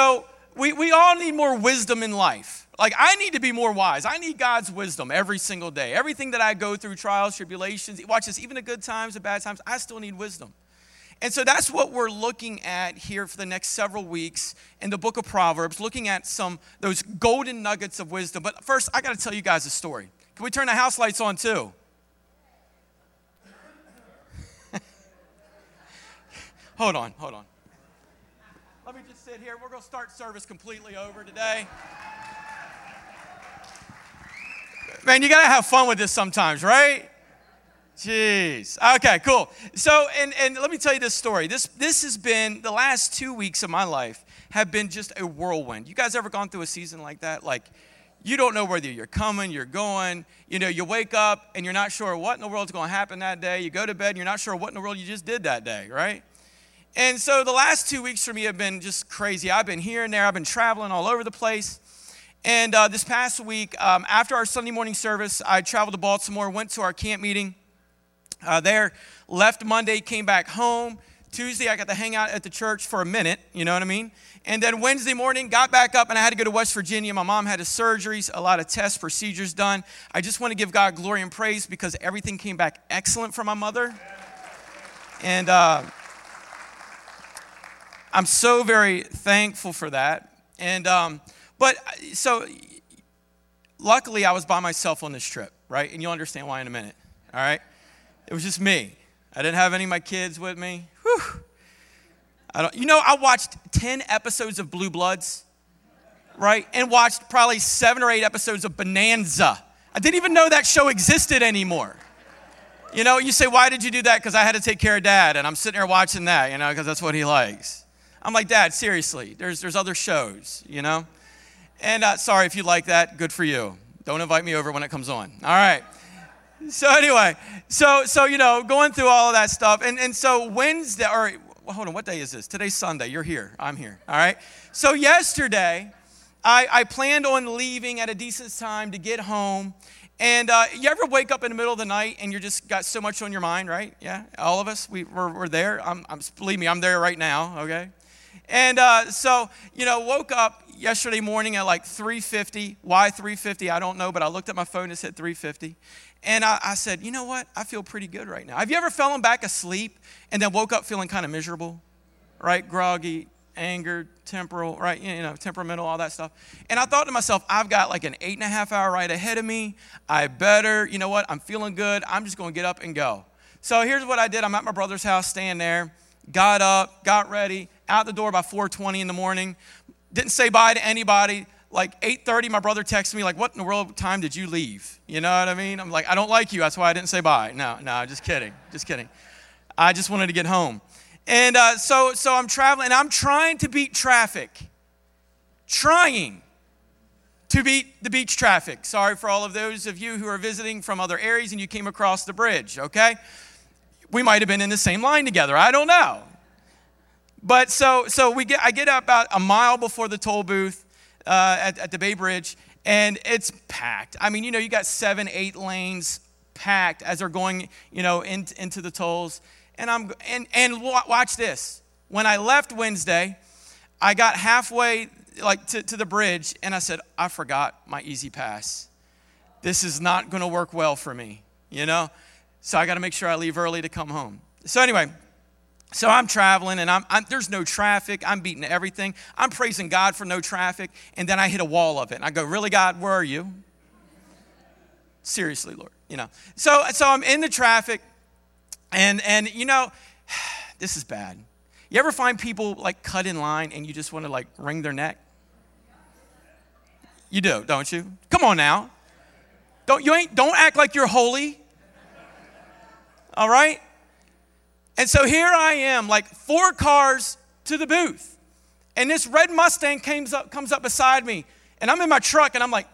So we all need more wisdom in life. Like, I need to be more wise. I need God's wisdom every single day. Everything that I go through, trials, tribulations, watch this, even the good times, the bad times, I still need wisdom. And so that's what we're looking at here for the next several weeks in the book of Proverbs, looking at some those golden nuggets of wisdom. But first, I got to tell you guys a story. Can we turn the house lights on too? Hold on. Let me just sit here. We're going to start service completely over today. Man, you got to have fun with this sometimes, right? Jeez. Okay, cool. So, and let me tell you this story. This has been, the last 2 weeks of my life have been just a whirlwind. You guys ever gone through a season like that? Like, you don't know whether you're coming, you're going. You know, you wake up and you're not sure what in the world's going to happen that day. You go to bed and you're not sure what in the world you just did that day, right? And so the last 2 weeks for me have been just crazy. I've been here and there. I've been traveling all over the place. And this past week, after our Sunday morning service, I traveled to Baltimore, went to our camp meeting. There, left Monday, came back home. Tuesday, I got to hang out at the church for a minute, you know what I mean? And then Wednesday morning, got back up, and I had to go to West Virginia. My mom had a surgery, a lot of tests, procedures done. I just want to give God glory and praise because everything came back excellent for my mother. And I'm so very thankful for that. And so luckily, I was by myself on this trip, right? And you'll understand why in a minute, all right? It was just me. I didn't have any of my kids with me. Whew. I watched 10 episodes of Blue Bloods, right? And watched probably 7 or 8 episodes of Bonanza. I didn't even know that show existed anymore. You know, you say, why did you do that? Because I had to take care of Dad, and I'm sitting there watching that, you know, because that's what he likes. I'm like, Dad, seriously, there's other shows, you know? And sorry if you like that, good for you. Don't invite me over when it comes on. All right. So anyway, so you know, going through all of that stuff. And so Wednesday, or hold on, what day is this? Today's Sunday. You're here. I'm here. All right. So yesterday, I planned on leaving at a decent time to get home. And you ever wake up in the middle of the night and you just got so much on your mind, right? Yeah, all of us, we're there. Believe me, I'm there right now, okay? And so, you know, woke up yesterday morning at like 3:50. Why 3:50? I don't know, but I looked at my phone and said 3:50. And I said, you know what? I feel pretty good right now. Have you ever fallen back asleep and then woke up feeling kind of miserable, right? Groggy, anger, temporal, right? You know, temperamental, all that stuff. And I thought to myself, I've got like an 8.5 hour ride ahead of me. I better, you know what? I'm feeling good. I'm just going to get up and go. So here's what I did. I'm at my brother's house, staying there, got up, got ready, out the door by 4:20 in the morning. Didn't say bye to anybody. Like 8:30, my brother texted me like, what in the world time did you leave? You know what I mean? I'm like, I don't like you. That's why I didn't say bye. No, just kidding. I just wanted to get home. And so I'm traveling, and I'm trying to beat traffic. Trying to beat the beach traffic. Sorry for all of those of you who are visiting from other areas and you came across the bridge, okay? We might have been in the same line together. I don't know. But so I get up about a mile before the toll booth. At the Bay Bridge, and it's packed. I mean, you know, you got 7, 8 lanes packed as they're going, you know, into the tolls. And watch this. When I left Wednesday, I got halfway like to the bridge, and I said, I forgot my Easy Pass. This is not going to work well for me, you know. So I got to make sure I leave early to come home. So anyway. So I'm traveling, and I'm there's no traffic. I'm beating everything. I'm praising God for no traffic, and then I hit a wall of it. And I go, really, God, where are you? Seriously, Lord, you know. So I'm in the traffic, and you know, this is bad. You ever find people, like, cut in line, and you just want to, like, wring their neck? You do, don't you? Come on now. Don't act like you're holy. All right? And so here I am, like 4 cars to the booth. And this red Mustang comes up beside me. And I'm in my truck, and I'm like,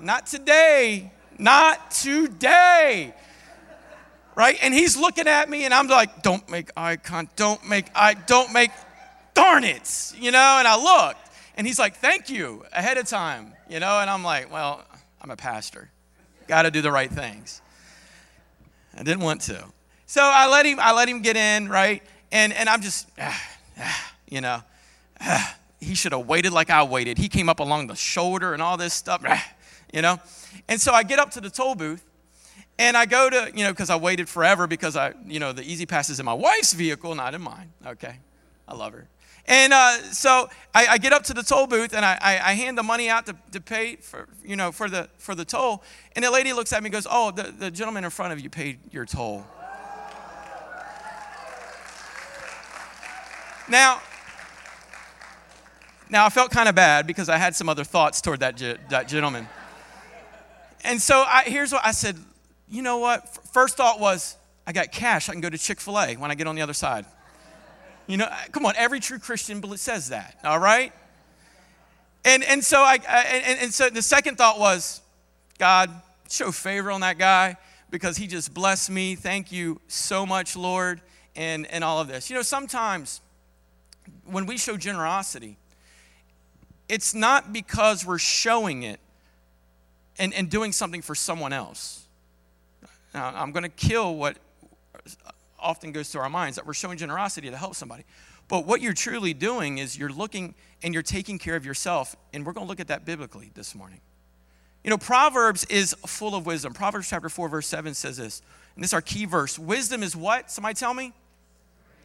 not today. Not today. Right? And he's looking at me, and I'm like, don't make eye contact. Darn it. You know, and I looked. And he's like, thank you, ahead of time. You know, and I'm like, well, I'm a pastor. Got to do the right things. I didn't want to. So I let him get in, right? And I'm just, you know, he should have waited like I waited. He came up along the shoulder and all this stuff, you know. And so I get up to the toll booth, and I go to, you know, because I waited forever because I, you know, the Easy Pass is in my wife's vehicle, not in mine. Okay, I love her. And so I get up to the toll booth, and I hand the money out to pay for, you know, for the toll. And the lady looks at me and goes, "Oh, the gentleman in front of you paid your toll." Now, I felt kind of bad because I had some other thoughts toward that gentleman. And so here's what I said. You know what? First thought was, I got cash. I can go to Chick-fil-A when I get on the other side. You know, come on. Every true Christian says that. All right. And so so the second thought was, God, show favor on that guy because he just blessed me. Thank you so much, Lord, and all of this. You know, sometimes when we show generosity, it's not because we're showing it and doing something for someone else. Now, I'm going to kill what often goes through our minds, that we're showing generosity to help somebody. But what you're truly doing is you're looking and you're taking care of yourself, and we're going to look at that biblically this morning. You know, Proverbs is full of wisdom. Proverbs chapter 4, verse 7 says this, and this is our key verse. Wisdom is what? Somebody tell me.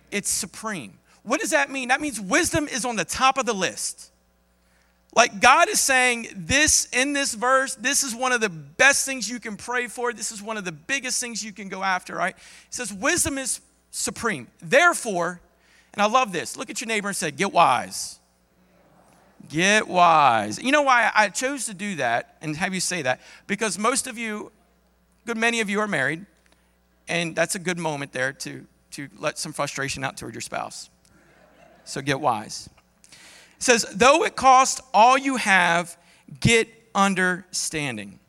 It's supreme. What does that mean? That means wisdom is on the top of the list. Like God is saying this in this verse, this is one of the best things you can pray for. This is one of the biggest things you can go after, right? It says wisdom is supreme. Therefore, and I love this, look at your neighbor and say, get wise. Get wise. You know why I chose to do that and have you say that? Because most of you, good many of you are married, and that's a good moment there to let some frustration out toward your spouse. So get wise. It says, though it cost all you have, get understanding.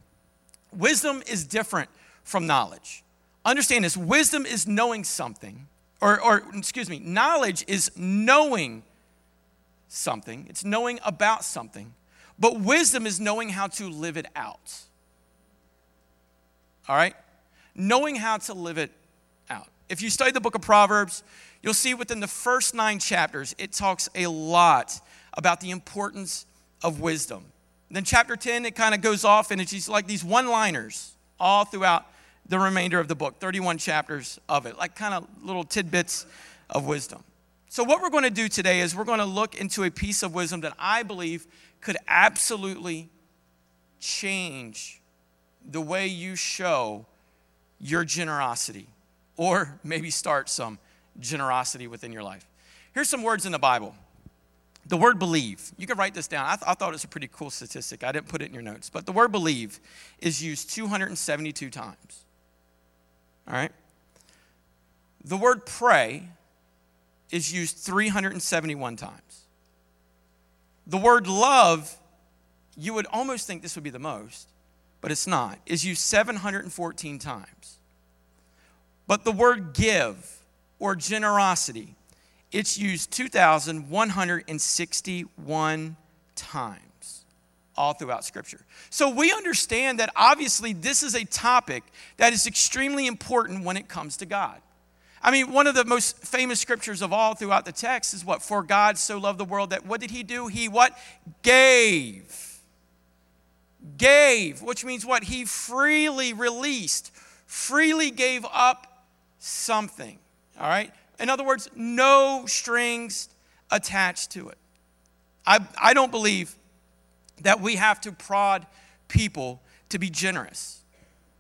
Wisdom is different from knowledge. Understand this. Wisdom is knowing something. Knowledge is knowing something. It's knowing about something. But wisdom is knowing how to live it out. All right? Knowing how to live it out. If you study the book of Proverbs, you'll see within the first 9 chapters, it talks a lot about the importance of wisdom. And then chapter 10, it kind of goes off, and it's just like these one-liners all throughout the remainder of the book, 31 chapters of it, like kind of little tidbits of wisdom. So what we're going to do today is we're going to look into a piece of wisdom that I believe could absolutely change the way you show your generosity, or maybe start some generosity within your life. Here's some words in the Bible. The word believe. You can write this down. I thought it was a pretty cool statistic. I didn't put it in your notes. But the word believe is used 272 times. All right? The word pray is used 371 times. The word love, you would almost think this would be the most, but it's not, is used 714 times. But the word give, or generosity, it's used 2,161 times all throughout Scripture. So we understand that obviously this is a topic that is extremely important when it comes to God. I mean, one of the most famous scriptures of all throughout the text is what? For God so loved the world that, what did he do? He what? Gave, which means what? He freely released, freely gave up something. All right? In other words, no strings attached to it. I don't believe that we have to prod people to be generous,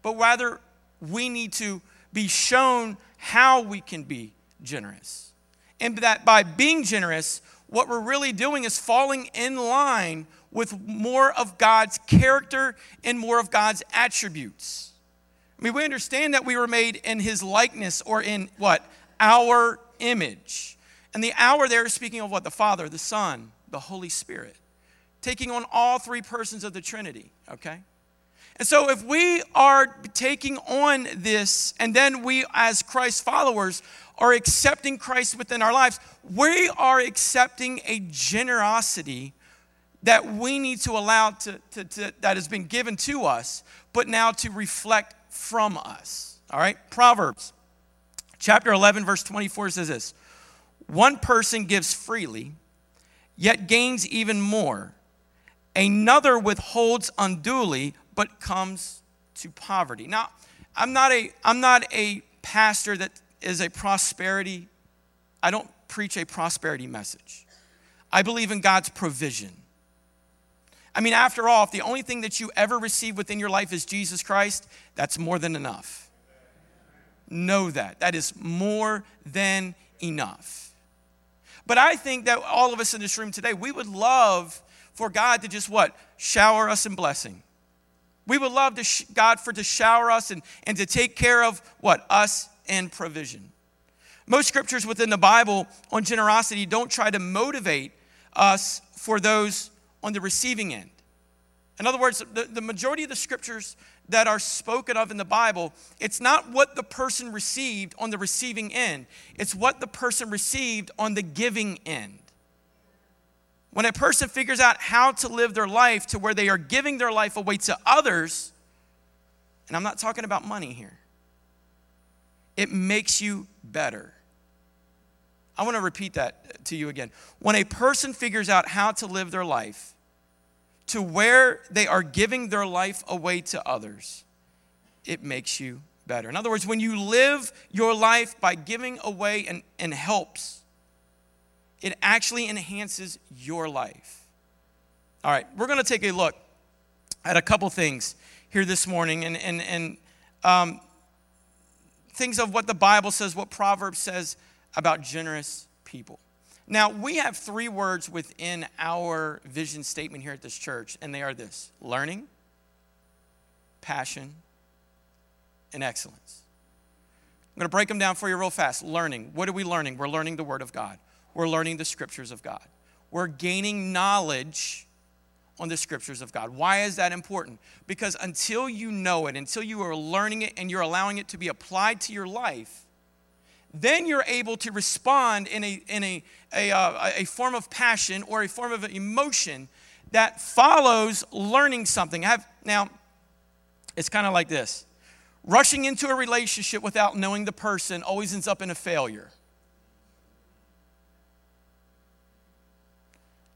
but rather we need to be shown how we can be generous. And that by being generous, what we're really doing is falling in line with more of God's character and more of God's attributes. I mean, we understand that we were made in his likeness, or in what? Our image. And the hour there is speaking of what? The Father, the Son, the Holy Spirit. Taking on all three persons of the Trinity, okay? And so if we are taking on this, and then we as Christ followers are accepting Christ within our lives, we are accepting a generosity that we need to allow to that has been given to us, but now to reflect from us, all right? Proverbs chapter 11, verse 24 says this, one person gives freely, yet gains even more. Another withholds unduly, but comes to poverty. Now, I'm not a pastor that is a prosperity. I don't preach a prosperity message. I believe in God's provision. I mean, after all, if the only thing that you ever receive within your life is Jesus Christ, that's more than enough. Know that. That is more than enough. But I think that all of us in this room today, we would love for God to just what? Shower us in blessing. We would love God to shower us and to take care of what? Us and provision. Most scriptures within the Bible on generosity don't try to motivate us for those on the receiving end. In other words, the majority of the scriptures that are spoken of in the Bible, it's not what the person received on the receiving end. It's what the person received on the giving end. When a person figures out how to live their life to where they are giving their life away to others, and I'm not talking about money here, it makes you better. I want to repeat that to you again. When a person figures out how to live their life to where they are giving their life away to others, it makes you better. In other words, when you live your life by giving away and helps, it actually enhances your life. All right, we're going to take a look at a couple things here this morning and things of what the Bible says, what Proverbs says about generous people. Now, we have three words within our vision statement here at this church, and they are this: learning, passion, and excellence. I'm going to break them down for you real fast. Learning. What are we learning? We're learning the Word of God. We're learning the Scriptures of God. We're gaining knowledge on the Scriptures of God. Why is that important? Because until you know it, until you are learning it and you're allowing it to be applied to your life, then you're able to respond in a form of passion or a form of emotion that follows learning something. Now, it's kind of like this. Rushing into a relationship without knowing the person always ends up in a failure.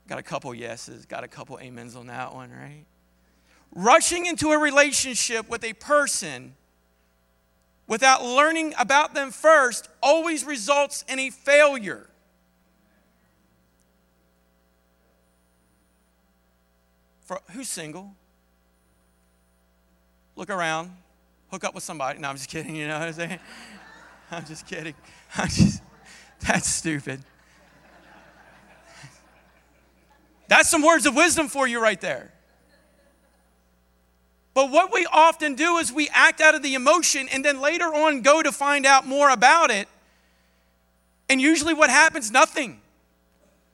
Got a couple yeses, got a couple amens on that one, right? Rushing into a relationship with a person without learning about them first always results in a failure. For who's single? Look around, hook up with somebody. No, I'm just kidding, you know what I'm saying? I'm just kidding. That's stupid. That's some words of wisdom for you right there. But what we often do is we act out of the emotion and then later on go to find out more about it. And usually what happens? Nothing.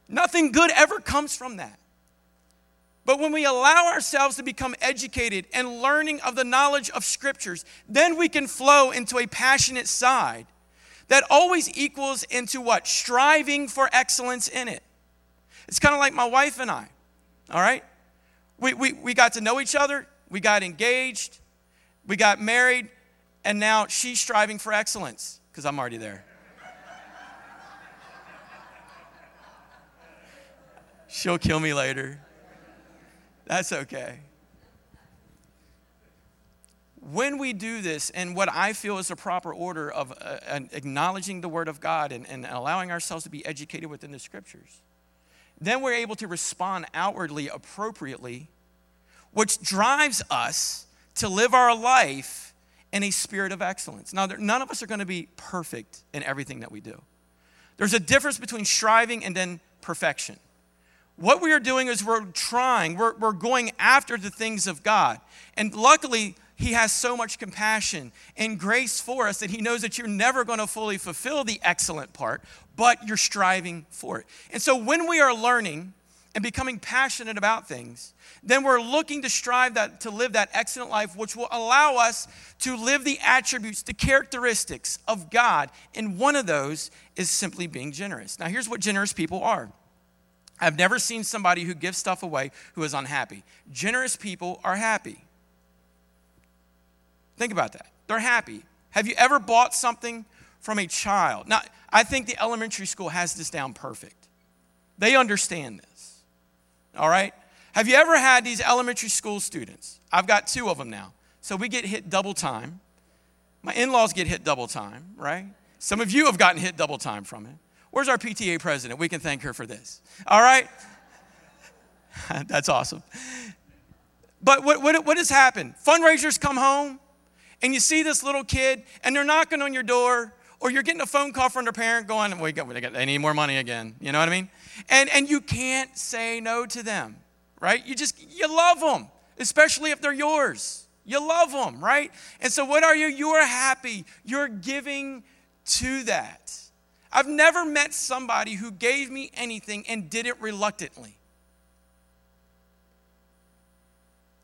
Nothing good ever comes from that. But when we allow ourselves to become educated and learning of the knowledge of scriptures, then we can flow into a passionate side that always equals into what? Striving for excellence in it. It's kind of like my wife and I, all right? We got to know each other. We got engaged, we got married, and now she's striving for excellence because I'm already there. She'll kill me later. That's okay. When we do this, and what I feel is the proper order of acknowledging the Word of God and allowing ourselves to be educated within the Scriptures, then we're able to respond outwardly appropriately, which drives us to live our life in a spirit of excellence. Now, none of us are going to be perfect in everything that we do. There's a difference between striving and then perfection. What we are doing is we're trying. We're going after the things of God. And luckily, He has so much compassion and grace for us that He knows that you're never going to fully fulfill the excellent part, but you're striving for it. And so when we are learning and becoming passionate about things, then we're looking to strive to live that excellent life, which will allow us to live the attributes, the characteristics of God. And one of those is simply being generous. Now, here's what generous people are. I've never seen somebody who gives stuff away who is unhappy. Generous people are happy. Think about that. They're happy. Have you ever bought something from a child? Now, I think the elementary school has this down perfect. They understand this. all right? Have you ever had these elementary school students? I've got two of them now. So we get hit double time. My in-laws get hit double time, right? Some of you have gotten hit double time from it. Where's our PTA president? We can thank her for this, all right? That's awesome. But what has happened? Fundraisers come home, and you see this little kid, and they're knocking on your door, or you're getting a phone call from their parent going, they need more money again. You know what I mean? And you can't say no to them, right? You love them, especially if they're yours. You love them, right? And so what are you? You're happy. You're giving to that. I've never met somebody who gave me anything and did it reluctantly.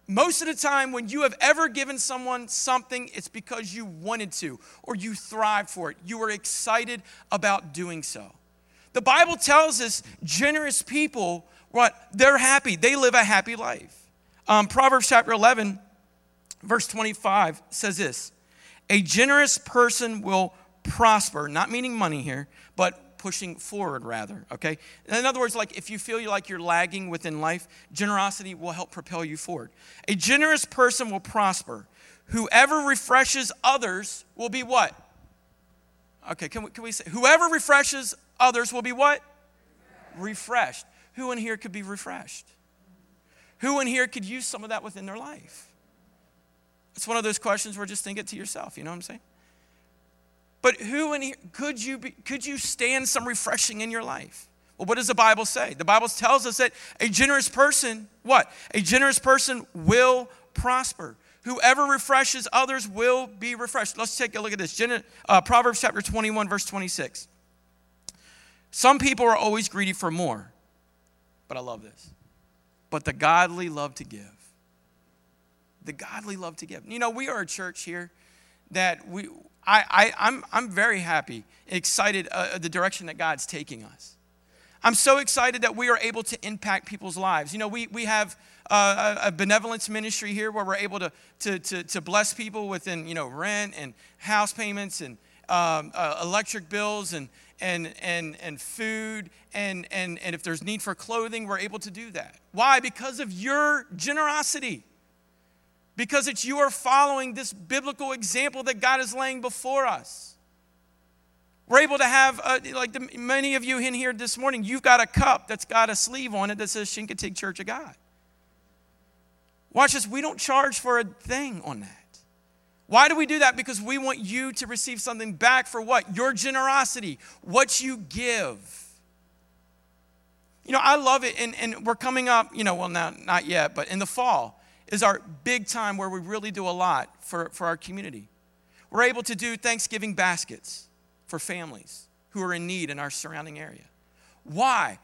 Most of the time when you have ever given someone something, it's because you wanted to or you thrived for it. You were excited about doing so. The Bible tells us generous people, they're happy. They live a happy life. Proverbs chapter 11, verse 25 says this, a generous person will prosper, not meaning money here, but pushing forward rather, okay? In other words, like if you feel like you're lagging within life, generosity will help propel you forward. A generous person will prosper. Whoever refreshes others will be what? Okay, can we say, whoever refreshes others will be what? Refreshed. Who in here could be refreshed? Who in here could use some of that within their life? It's one of those questions where just think it to yourself, you know what I'm saying? But who in here, could you stand some refreshing in your life? Well, what does the Bible say? The Bible tells us that a generous person, what? A generous person will prosper. Whoever refreshes others will be refreshed. Let's take a look at this. Proverbs chapter 21, verse 26. Some people are always greedy for more, but I love this. But the godly love to give. The godly love to give. You know, we are a church here that I'm very happy, excited the direction that God's taking us. I'm so excited that we are able to impact people's lives. You know, we have a benevolence ministry here where we're able to bless people within, you know, rent and house payments and electric bills and food and if there's need for clothing, we're able to do that. Why? Because of your generosity. Because it's you are following this biblical example that God is laying before us. We're able to have, many of you in here this morning, you've got a cup that's got a sleeve on it that says Chincoteague Church of God. Watch this, we don't charge for a thing on that. Why do we do that? Because we want you to receive something back for what? Your generosity, what you give. You know, I love it, and we're coming up, you know, well, now, not yet, but in the fall, is our big time where we really do a lot for our community. We're able to do Thanksgiving baskets for families who are in need in our surrounding area. Why?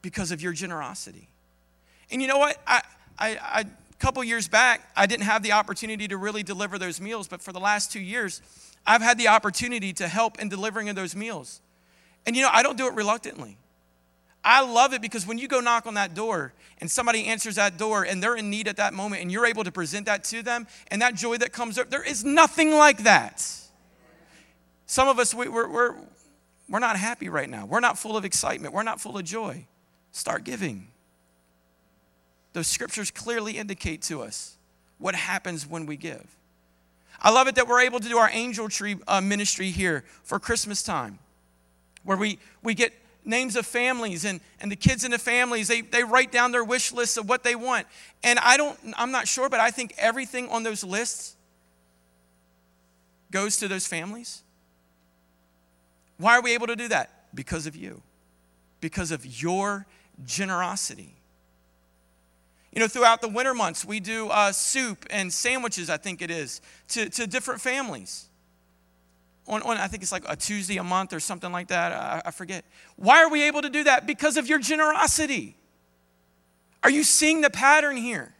Because of your generosity. And you know what? I a couple years back, I didn't have the opportunity to really deliver those meals, but for the last 2 years, I've had the opportunity to help in delivering of those meals. And you know, I don't do it reluctantly. I love it because when you go knock on that door and somebody answers that door and they're in need at that moment and you're able to present that to them and that joy that comes up, there is nothing like that. Some of us, we're not happy right now. We're not full of excitement. We're not full of joy. Start giving. Those scriptures clearly indicate to us what happens when we give. I love it that we're able to do our angel tree ministry here for Christmas time where we get names of families and the kids in the families, they write down their wish lists of what they want. And I'm not sure, but I think everything on those lists goes to those families. Why are we able to do that? Because of you. Because of your generosity. You know, throughout the winter months, we do soup and sandwiches, I think it is, to different families. On I think it's like a Tuesday a month or something like that. I forget. Why are we able to do that? Because of your generosity. Are you seeing the pattern here?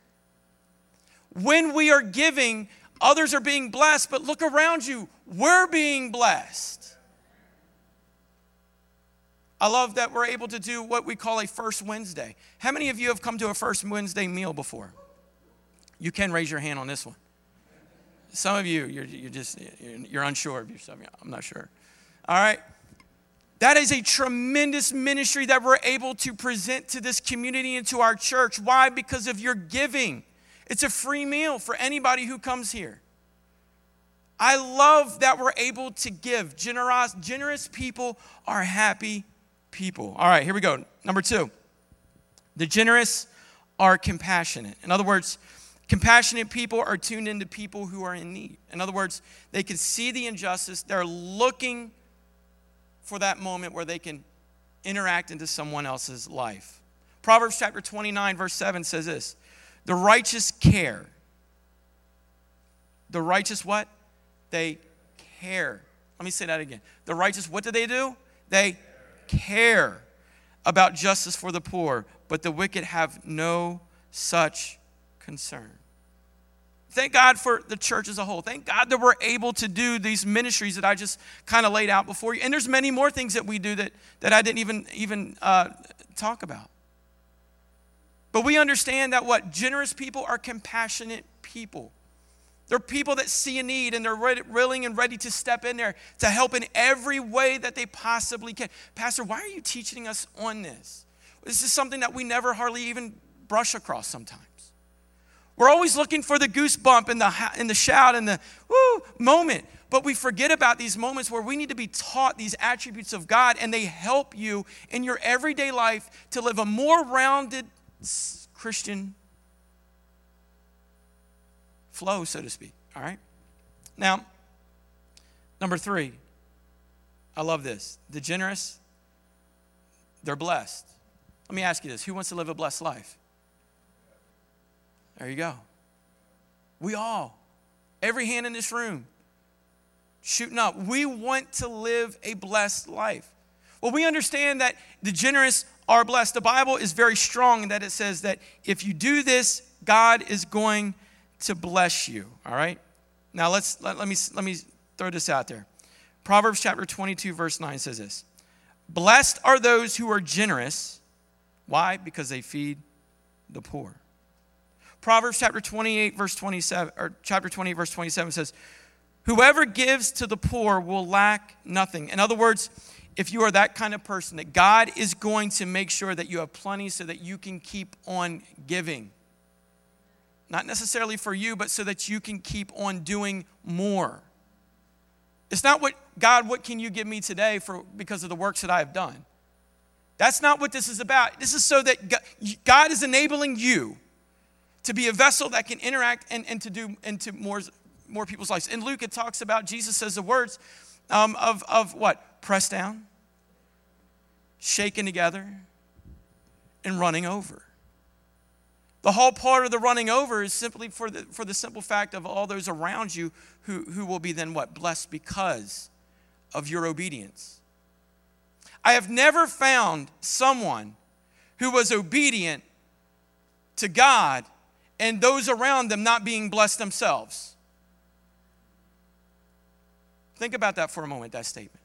When we are giving, others are being blessed, but look around you. We're being blessed. I love that we're able to do what we call a First Wednesday. How many of you have come to a First Wednesday meal before? You can raise your hand on this one. Some of you, you're unsure of yourself. I'm not sure. All right. That is a tremendous ministry that we're able to present to this community and to our church. Why? Because of your giving. It's a free meal for anybody who comes here. I love that we're able to give. Generous people are happy people. All right, here we go. Number two, the generous are compassionate. In other words, compassionate people are tuned into people who are in need. In other words, they can see the injustice. They're looking for that moment where they can interact into someone else's life. Proverbs chapter 29, verse 7 says this, the righteous what? They care. Let me say that again. The righteous, what do? They care about justice for the poor, but the wicked have no such concern. Thank God for the church as a whole. Thank God that we're able to do these ministries that I just kind of laid out before you. And there's many more things that we do that I didn't even talk about. But we understand that what? Generous people are compassionate people. They're people that see a need and they're willing and ready to step in there to help in every way that they possibly can. Pastor, why are you teaching us on this? This is something that we never hardly even brush across sometimes. We're always looking for the goosebump and the shout and the woo moment. But we forget about these moments where we need to be taught these attributes of God, and they help you in your everyday life to live a more rounded Christian flow, so to speak. All right? Now, number three, I love this. The generous, they're blessed. Let me ask you this. Who wants to live a blessed life? There you go. We all, every hand in this room, shooting up. We want to live a blessed life. Well, we understand that the generous are blessed. The Bible is very strong in that it says that if you do this, God is going to bless you. All right? Now let me throw this out there. Proverbs chapter 22, verse 9 says this. Blessed are those who are generous. Why? Because they feed the poor. Proverbs chapter 28, verse 27, or chapter 28, verse 27 says, whoever gives to the poor will lack nothing. In other words, if you are that kind of person, that God is going to make sure that you have plenty so that you can keep on giving. Not necessarily for you, but so that you can keep on doing more. It's not what can you give me today because of the works that I have done? That's not what this is about. This is so that God is enabling you to be a vessel that can interact and to more people's lives. In Luke, it talks about, Jesus says the words of what? Pressed down, shaken together, and running over. The whole part of the running over is simply for the simple fact of all those around you who will be then what? Blessed because of your obedience. I have never found someone who was obedient to God and those around them not being blessed themselves. Think about that for a moment, that statement.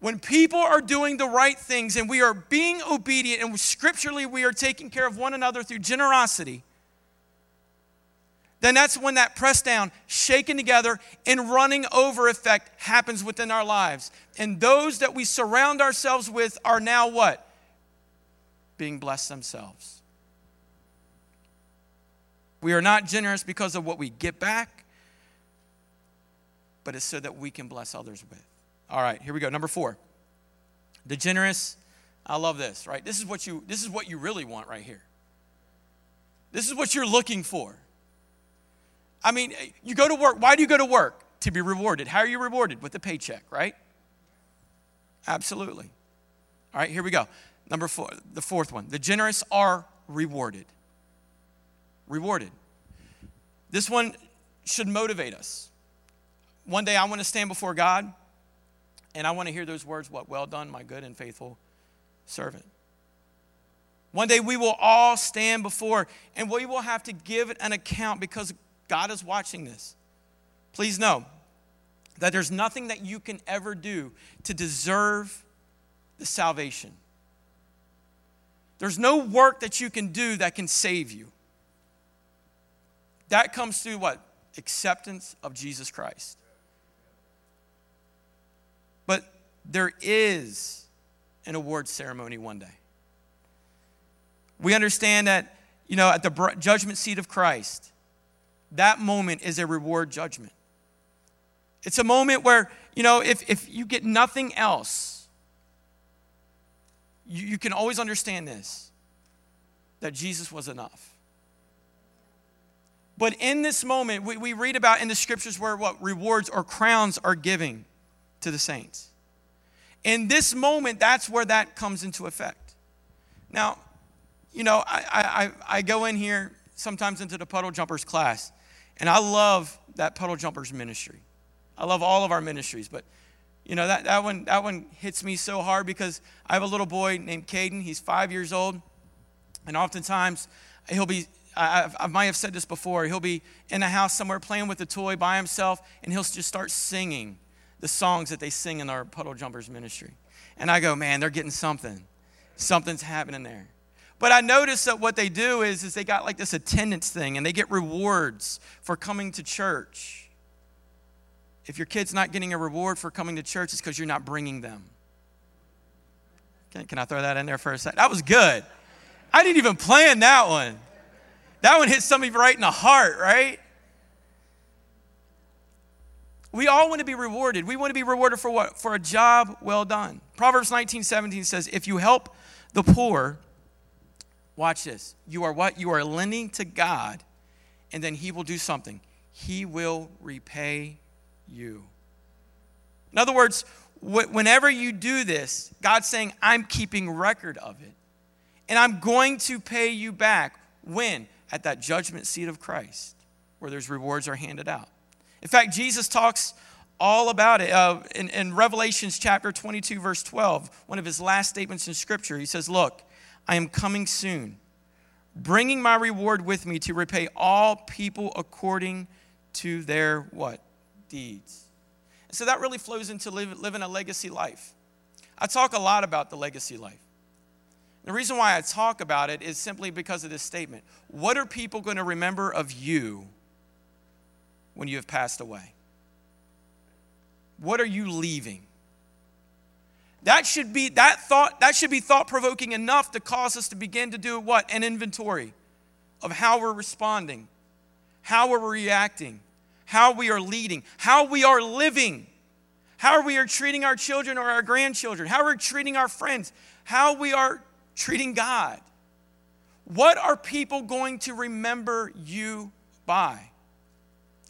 When people are doing the right things and we are being obedient and scripturally we are taking care of one another through generosity, then that's when that pressed down, shaken together, and running over effect happens within our lives. And those that we surround ourselves with are now what? Being blessed themselves. We are not generous because of what we get back, but it's so that we can bless others with. All right, here we go. Number four, the generous. I love this, right? This is what you really want right here. This is what you're looking for. I mean, you go to work. Why do you go to work? To be rewarded. How are you rewarded? With a paycheck, right? Absolutely. All right, here we go. Number four, the fourth one. The generous are rewarded. Rewarded. This one should motivate us. One day I want to stand before God and I want to hear those words, what? Well done, my good and faithful servant. One day we will all stand before and we will have to give an account because God is watching this. Please know that there's nothing that you can ever do to deserve the salvation. There's no work that you can do that can save you. That comes through what? Acceptance of Jesus Christ. But there is an award ceremony one day. We understand that, you know, at the judgment seat of Christ, that moment is a reward judgment. It's a moment where, you know, if you get nothing else, you can always understand this, that Jesus was enough. But in this moment, we read about in the scriptures where what? Rewards or crowns are given to the saints. In this moment, that's where that comes into effect. Now, you know, I go in here sometimes into the Puddle Jumpers class, and I love that Puddle Jumpers ministry. I love all of our ministries, but you know, that one hits me so hard because I have a little boy named Caden. He's 5 years old, and oftentimes he'll be, I might have said this before, he'll be in the house somewhere playing with a toy by himself, and he'll just start singing the songs that they sing in our Puddle Jumpers ministry. And I go, man, they're getting something. Something's happening there. But I noticed that what they do is they got like this attendance thing, and they get rewards for coming to church. If your kid's not getting a reward for coming to church, it's because you're not bringing them. Can I throw that in there for a second? That was good. I didn't even plan that one. That one hits somebody right in the heart, right? We all want to be rewarded. We want to be rewarded for what? For a job well done. Proverbs 19:17 says, if you help the poor, watch this. You are what? You are lending to God, and then he will do something. He will repay you. In other words, whenever you do this, God's saying, I'm keeping record of it, and I'm going to pay you back. When? At that judgment seat of Christ, where those rewards are handed out. In fact, Jesus talks all about it in Revelation chapter 22, verse 12, one of his last statements in Scripture. He says, look, I am coming soon, bringing my reward with me to repay all people according to their what? Deeds. And so that really flows into living a legacy life. I talk a lot about the legacy life. The reason why I talk about it is simply because of this statement. What are people going to remember of you when you have passed away? What are you leaving? That should be thought-provoking enough to cause us to begin to do what? An inventory of how we're responding, how we're reacting, how we are leading, how we are living, how we are treating our children or our grandchildren, how we're treating our friends, how we are treating God. What are people going to remember you by?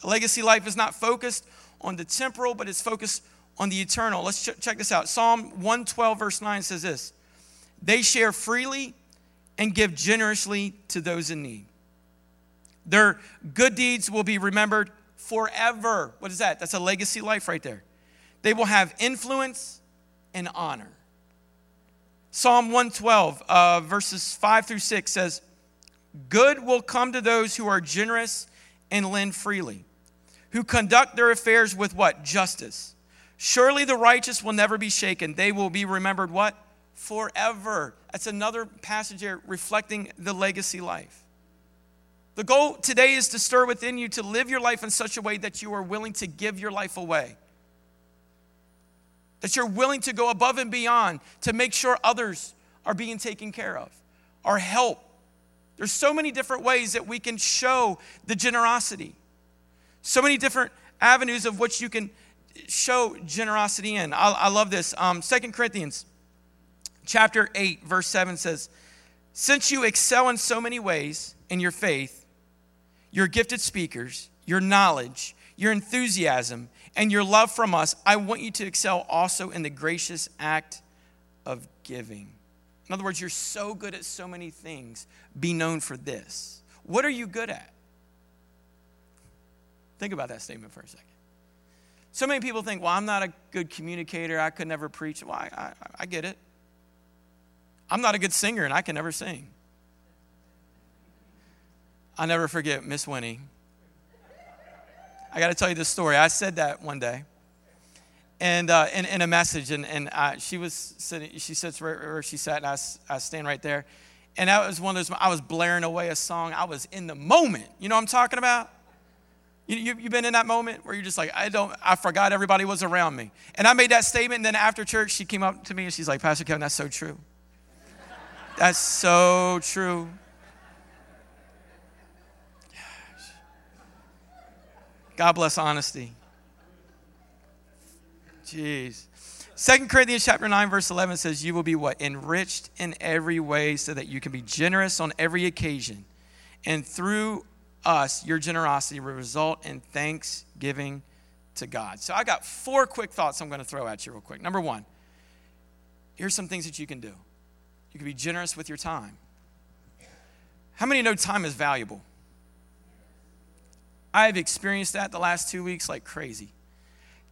A legacy life is not focused on the temporal, but it's focused on the eternal. Let's check this out. Psalm 112 verse 9 says this. They share freely and give generously to those in need. Their good deeds will be remembered forever. What is that? That's a legacy life right there. They will have influence and honor. Psalm 112, verses 5 through 6 says, good will come to those who are generous and lend freely, who conduct their affairs with what? Justice. Surely the righteous will never be shaken. They will be remembered what? Forever. That's another passage here reflecting the legacy life. The goal today is to stir within you to live your life in such a way that you are willing to give your life away. That you're willing to go above and beyond to make sure others are being taken care of or help. There's so many different ways that we can show the generosity. So many different avenues of which you can show generosity in. I love this. 2 Corinthians chapter 8, verse 7 says, since you excel in so many ways in your faith, your gifted speakers, your knowledge, your enthusiasm, and your love from us, I want you to excel also in the gracious act of giving. In other words, you're so good at so many things. Be known for this. What are you good at? Think about that statement for a second. So many people think, well, I'm not a good communicator. I could never preach. Well, I get it. I'm not a good singer, and I can never sing. I'll never forget Miss Winnie. I got to tell you this story. I said that one day, and in a message, and she was sitting. She sits right where she sat, and I stand right there. And that was one of those. I was blaring away a song. I was in the moment. You know what I'm talking about? You've been in that moment where you're just like, I forgot everybody was around me. And I made that statement, and then after church, she came up to me, and she's like, Pastor Kevin, that's so true. That's so true. Gosh. God bless honesty. Jeez. 2 Corinthians chapter 9, verse 11 says, you will be what? Enriched in every way so that you can be generous on every occasion. And through us, your generosity will result in thanksgiving to God. So I got 4 quick thoughts I'm going to throw at you real quick. Number 1, here's some things that you can do. You can be generous with your time. How many know time is valuable? I have experienced that the last 2 weeks like crazy.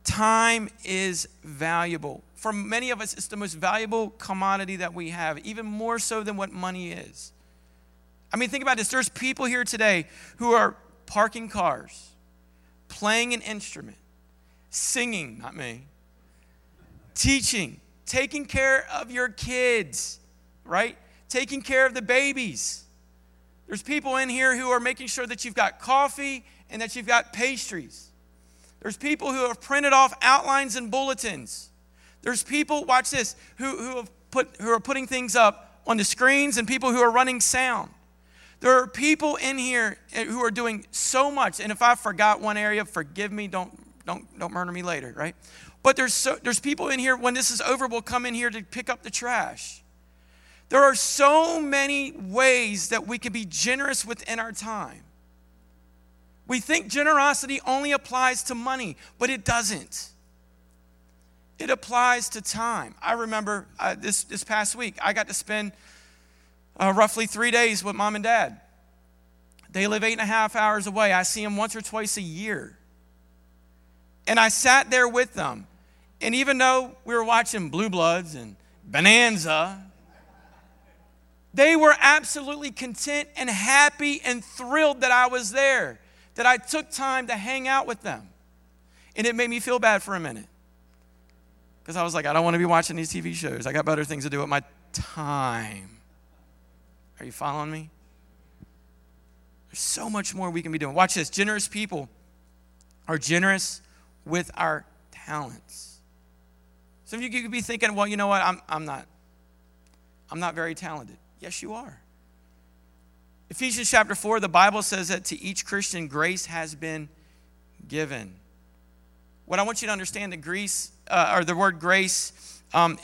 Time is valuable. For many of us, it's the most valuable commodity that we have, even more so than what money is. I mean, think about this. There's people here today who are parking cars, playing an instrument, singing, not me, teaching, taking care of your kids, right? Taking care of the babies. There's people in here who are making sure that you've got coffee and that you've got pastries. There's people who have printed off outlines and bulletins. There's people, watch this, who are putting things up on the screens, and people who are running sound. There are people in here who are doing so much, and if I forgot one area, forgive me, don't murder me later, right? But there's people in here, when this is over, will come in here to pick up the trash. There are so many ways that we can be generous within our time. We think generosity only applies to money, but it doesn't. It applies to time. I remember this past week, I got to spend roughly 3 days with mom and dad. They live 8.5 hours away. I see them once or twice a year. And I sat there with them. And even though we were watching Blue Bloods and Bonanza, they were absolutely content and happy and thrilled that I was there, that I took time to hang out with them. And it made me feel bad for a minute, because I was like, I don't want to be watching these TV shows. I got better things to do with my time. Are you following me? There's so much more we can be doing. Watch this. Generous people are generous with our talents. Some of you could be thinking, well, you know what? I'm not very talented. Yes, you are. Ephesians chapter 4, the Bible says that to each Christian, grace has been given. What I want you to understand, the word grace,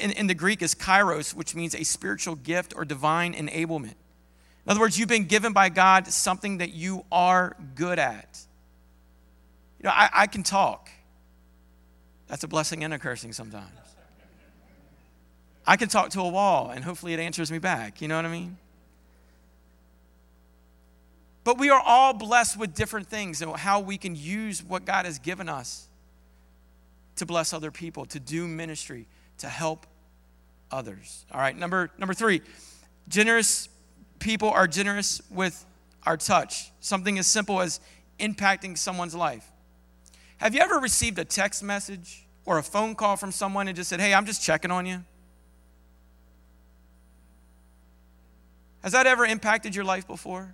in the Greek is kairos, which means a spiritual gift or divine enablement. In other words, you've been given by God something that you are good at. You know, I can talk. That's a blessing and a cursing sometimes. I can talk to a wall, and hopefully it answers me back. You know what I mean? But we are all blessed with different things and how we can use what God has given us to bless other people, to do ministry, to help others. All right, number 3, generous people are generous with our touch. Something as simple as impacting someone's life. Have you ever received a text message or a phone call from someone and just said, hey, I'm just checking on you? Has that ever impacted your life before?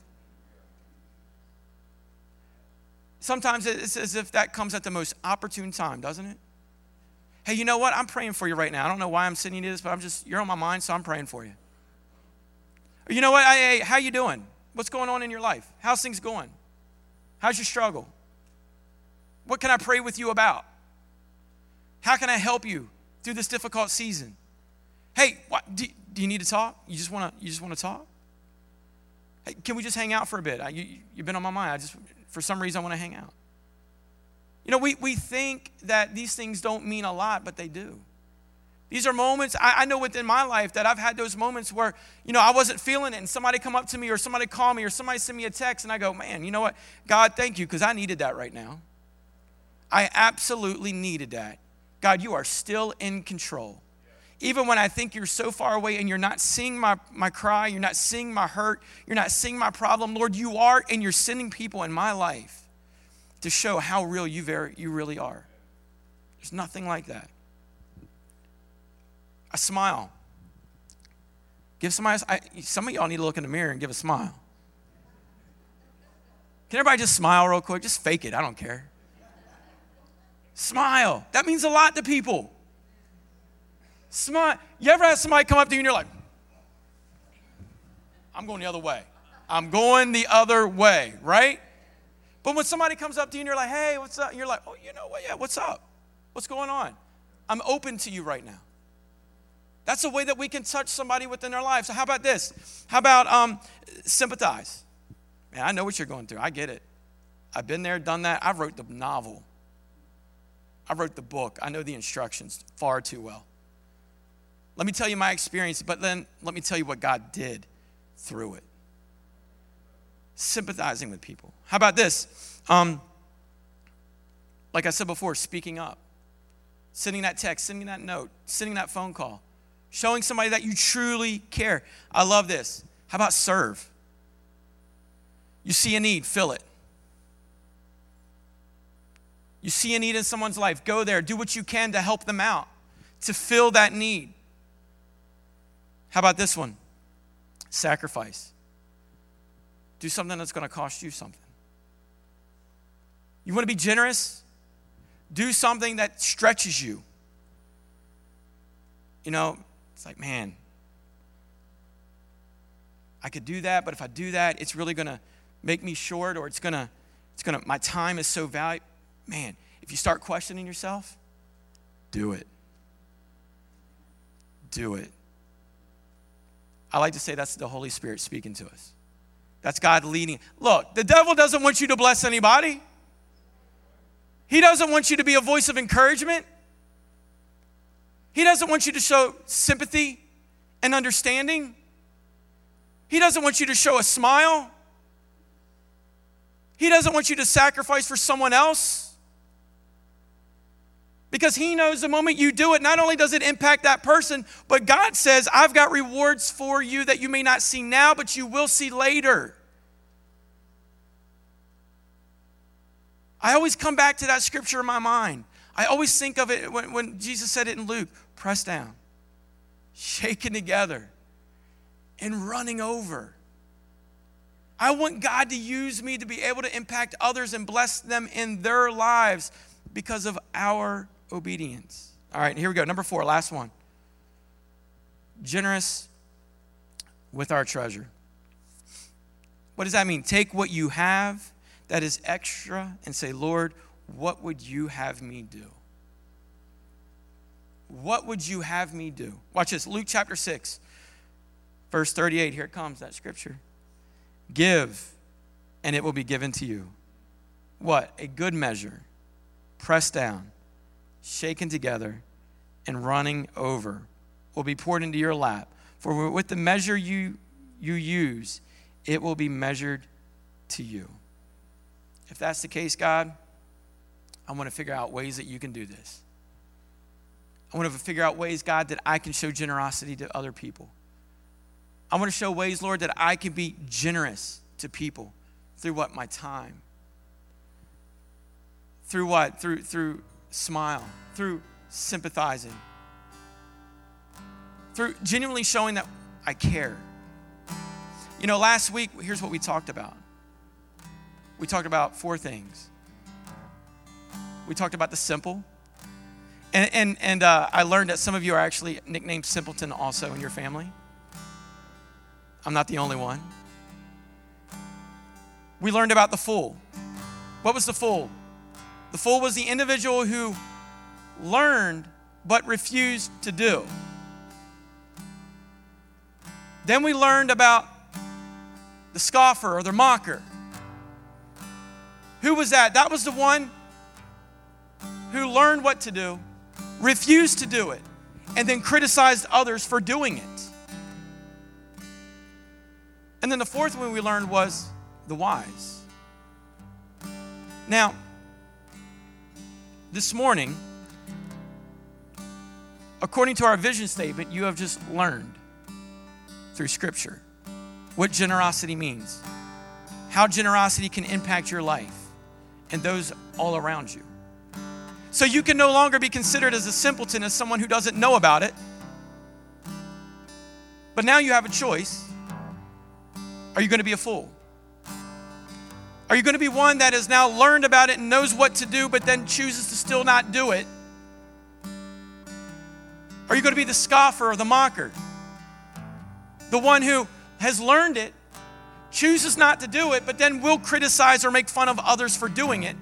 Sometimes it's as if that comes at the most opportune time, doesn't it? Hey, you know what? I'm praying for you right now. I don't know why I'm sending you this, but you're on my mind, so I'm praying for you. Or you know what? Hey, how you doing? What's going on in your life? How's things going? How's your struggle? What can I pray with you about? How can I help you through this difficult season? Hey, do you need to talk? You just want to talk? Hey, can we just hang out for a bit? You've been on my mind. For some reason, I want to hang out. You know, we think that these things don't mean a lot, but they do. These are moments, I know within my life that I've had those moments where, you know, I wasn't feeling it, and somebody come up to me, or somebody call me, or somebody send me a text, and I go, man, you know what? God, thank you, because I needed that right now. I absolutely needed that. God, you are still in control. Even when I think you're so far away and you're not seeing my cry, you're not seeing my hurt, you're not seeing my problem, Lord, you are, and you're sending people in my life to show how real you really are. There's nothing like that. A smile. Some of y'all need to look in the mirror and give a smile. Can everybody just smile real quick? Just fake it. I don't care. Smile. That means a lot to people. Smile. You ever have somebody come up to you and you're like, I'm going the other way. I'm going the other way, right? But when somebody comes up to you and you're like, hey, what's up? And you're like, oh, you know what? Yeah, what's up? What's going on? I'm open to you right now. That's a way that we can touch somebody within their life. So how about this? How about sympathize? Man, I know what you're going through. I get it. I've been there, done that. I wrote the novel. I wrote the book. I know the instructions far too well. Let me tell you my experience, but then let me tell you what God did through it. Sympathizing with people. How about this? Like I said before, speaking up. Sending that text, sending that note, sending that phone call. Showing somebody that you truly care. I love this. How about serve? You see a need, fill it. You see a need in someone's life, go there. Do what you can to help them out, to fill that need. How about this one? Sacrifice. Do something that's going to cost you something. You want to be generous? Do something that stretches you. You know, it's like, man, I could do that, but if I do that, it's really going to make me short, or it's going to, my time is so valuable. Man, if you start questioning yourself, do it. Do it. I like to say that's the Holy Spirit speaking to us. That's God leading. Look, the devil doesn't want you to bless anybody. He doesn't want you to be a voice of encouragement. He doesn't want you to show sympathy and understanding. He doesn't want you to show a smile. He doesn't want you to sacrifice for someone else. Because he knows the moment you do it, not only does it impact that person, but God says, I've got rewards for you that you may not see now, but you will see later. I always come back to that scripture in my mind. I always think of it when Jesus said it in Luke, pressed down, shaken together, and running over. I want God to use me to be able to impact others and bless them in their lives because of our obedience. All right, here we go. Number 4, last one. Generous with our treasure. What does that mean? Take what you have that is extra and say, Lord, what would you have me do? What would you have me do? Watch this. Luke chapter 6, verse 38. Here it comes, that scripture. Give, and it will be given to you. What? A good measure, pressed down, shaken together, and running over, will be poured into your lap. For with the measure you use, it will be measured to you. If that's the case, God, I want to figure out ways that you can do this. I want to figure out ways, God, that I can show generosity to other people. I want to show ways, Lord, that I can be generous to people through what? My time. Through what? Through smile. Through sympathizing. Through genuinely showing that I care. You know, last week, here's what we talked about. We talked about 4 things. We talked about the simple. And I learned that some of you are actually nicknamed simpleton also in your family. I'm not the only one. We learned about the fool. What was the fool? The fool was the individual who learned but refused to do. Then we learned about the scoffer or the mocker. Who was that? That was the one who learned what to do, refused to do it, and then criticized others for doing it. And then the 4th one we learned was the wise. Now, this morning, according to our vision statement, you have just learned through Scripture what generosity means, how generosity can impact your life and those all around you. So you can no longer be considered as a simpleton, as someone who doesn't know about it. But now you have a choice. Are you going to be a fool? Are you going to be one that has now learned about it and knows what to do, but then chooses to still not do it? Are you going to be the scoffer or the mocker? The one who has learned it, chooses not to do it, but then will criticize or make fun of others for doing it?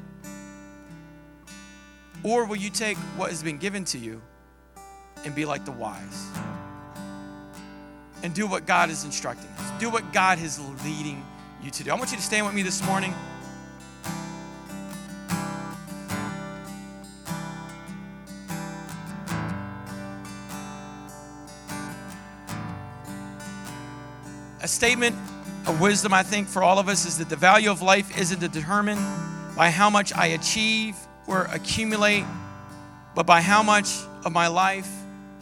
Or will you take what has been given to you and be like the wise and do what God is instructing us? Do what God is leading you to do. I want you to stand with me this morning. A statement of wisdom, I think, for all of us is that the value of life isn't determined by how much I achieve or accumulate, but by how much of my life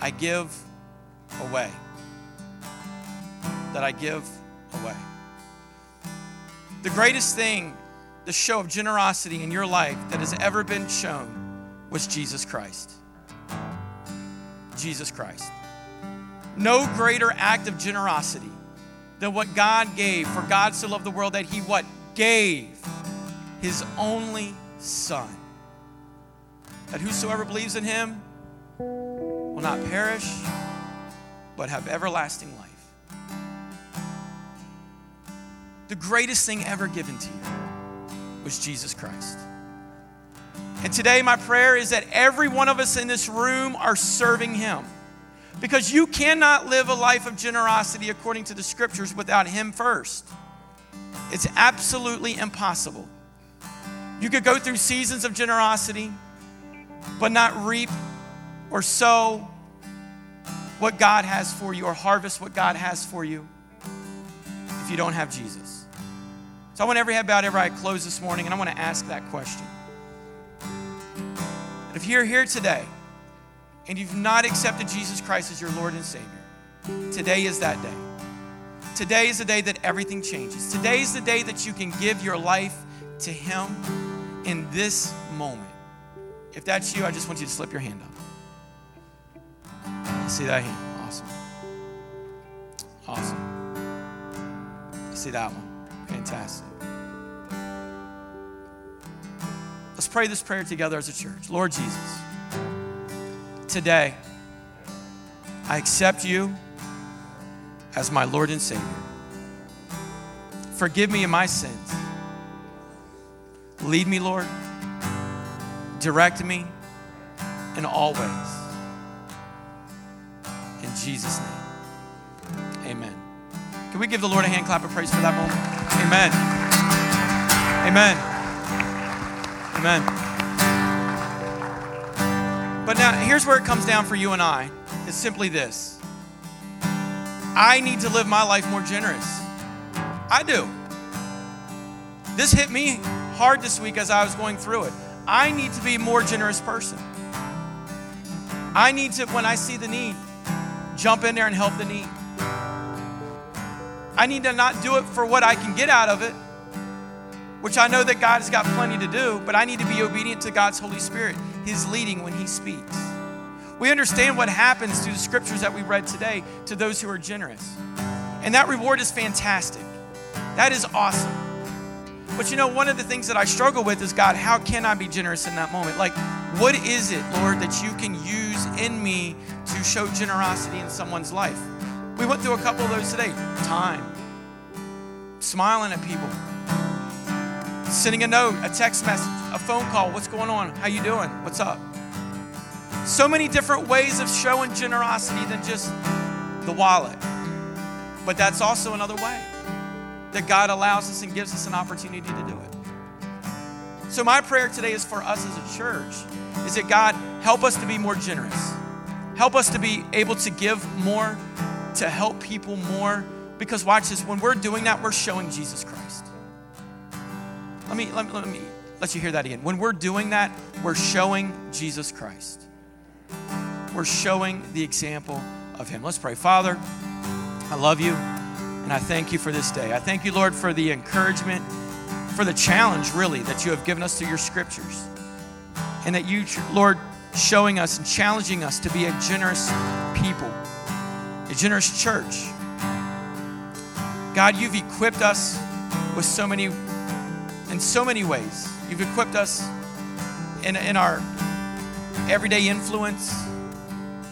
I give away. That I give away. The greatest thing, the show of generosity in your life that has ever been shown was Jesus Christ. Jesus Christ. No greater act of generosity than what God gave, for God so loved the world that he what? Gave his only son. That whosoever believes in him will not perish, but have everlasting life. The greatest thing ever given to you was Jesus Christ. And today my prayer is that every one of us in this room are serving him. Because you cannot live a life of generosity according to the scriptures without him first. It's absolutely impossible. You could go through seasons of generosity, but not reap or sow what God has for you or harvest what God has for you if you don't have Jesus. So I want every head bowed, every eye closed this morning, and I want to ask that question. And if you're here today, and you've not accepted Jesus Christ as your Lord and Savior, today is that day. Today is the day that everything changes. Today is the day that you can give your life to him in this moment. If that's you, I just want you to slip your hand up. I see that hand. Awesome. Awesome. I see that one. Fantastic. Let's pray this prayer together as a church. Lord Jesus, today, I accept you as my Lord and Savior. Forgive me of my sins. Lead me, Lord. Direct me in all ways. In Jesus' name, amen. Can we give the Lord a hand clap of praise for that moment? Amen. Amen. Amen. But now, here's where it comes down for you and I. It's simply this. I need to live my life more generous. I do. This hit me hard this week as I was going through it. I need to be a more generous person. I need to, when I see the need, jump in there and help the need. I need to not do it for what I can get out of it, which I know that God has got plenty to do, but I need to be obedient to God's Holy Spirit, his leading when he speaks. We understand what happens through the scriptures that we read today to those who are generous. And that reward is fantastic. That is awesome. But you know, one of the things that I struggle with is, God, how can I be generous in that moment? Like, what is it, Lord, that you can use in me to show generosity in someone's life? We went through a couple of those today. Time. Smiling at people. Sending a note, a text message, a phone call. What's going on? How you doing? What's up? So many different ways of showing generosity than just the wallet. But that's also another way that God allows us and gives us an opportunity to do it. So my prayer today is for us as a church, is that God, help us to be more generous. Help us to be able to give more, to help people more. Because watch this, when we're doing that, we're showing Jesus Christ. Let me let you hear that again. When we're doing that, we're showing Jesus Christ. We're showing the example of him. Let's pray. Father, I love you, and I thank you for this day. I thank you, Lord, for the encouragement, for the challenge, really, that you have given us through your scriptures. And that you, Lord, showing us and challenging us to be a generous people, a generous church. God, you've equipped us with so many in so many ways. You've equipped us in our everyday influence.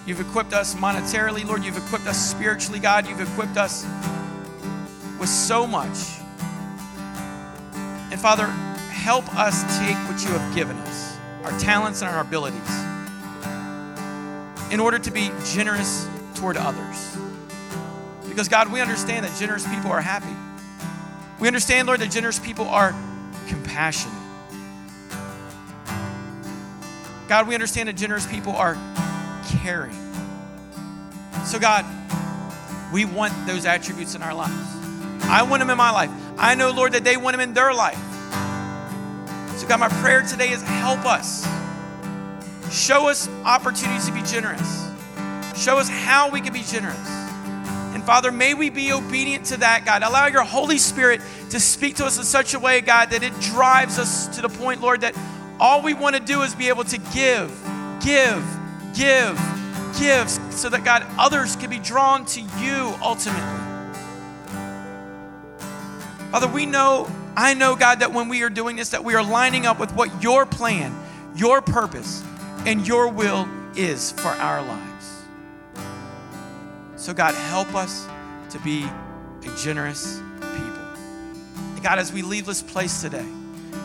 You've equipped us monetarily, Lord. You've equipped us spiritually, God. You've equipped us with so much. And Father, help us take what you have given us, our talents and our abilities, in order to be generous toward others. Because, God, we understand that generous people are happy. We understand, Lord, that generous people are compassionate. God, we understand that generous people are caring. So, God, we want those attributes in our lives. I want them in my life. I know, Lord, that they want them in their life. So, God, my prayer today is help us. Show us opportunities to be generous. Show us how we can be generous. And, Father, may we be obedient to that, God. Allow your Holy Spirit to speak to us in such a way, God, that it drives us to the point, Lord, that all we want to do is be able to give so that, God, others can be drawn to you ultimately. Father, I know, God, that when we are doing this, that we are lining up with what your plan, your purpose, and your will is for our lives. So, God, help us to be a generous people. And God, as we leave this place today,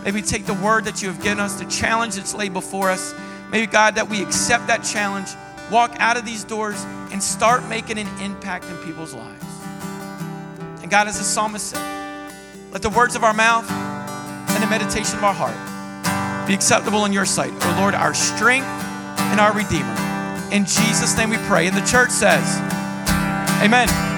may we take the word that you have given us, the challenge that's laid before us. May, God, that we accept that challenge, walk out of these doors, and start making an impact in people's lives. And God, as the psalmist said, let the words of our mouth and the meditation of our heart be acceptable in your sight, O Lord, our strength and our Redeemer. In Jesus' name we pray. And the church says, amen.